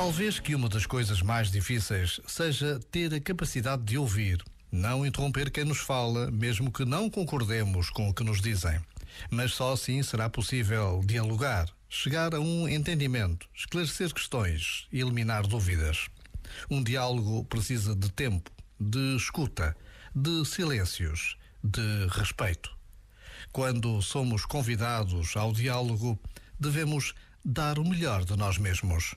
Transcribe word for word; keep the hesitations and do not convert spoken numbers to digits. Talvez que uma das coisas mais difíceis seja ter a capacidade de ouvir, não interromper quem nos fala, mesmo que não concordemos com o que nos dizem. Mas só assim será possível dialogar, chegar a um entendimento, esclarecer questões e eliminar dúvidas. Um diálogo precisa de tempo, de escuta, de silêncios, de respeito. Quando somos convidados ao diálogo, devemos dar o melhor de nós mesmos.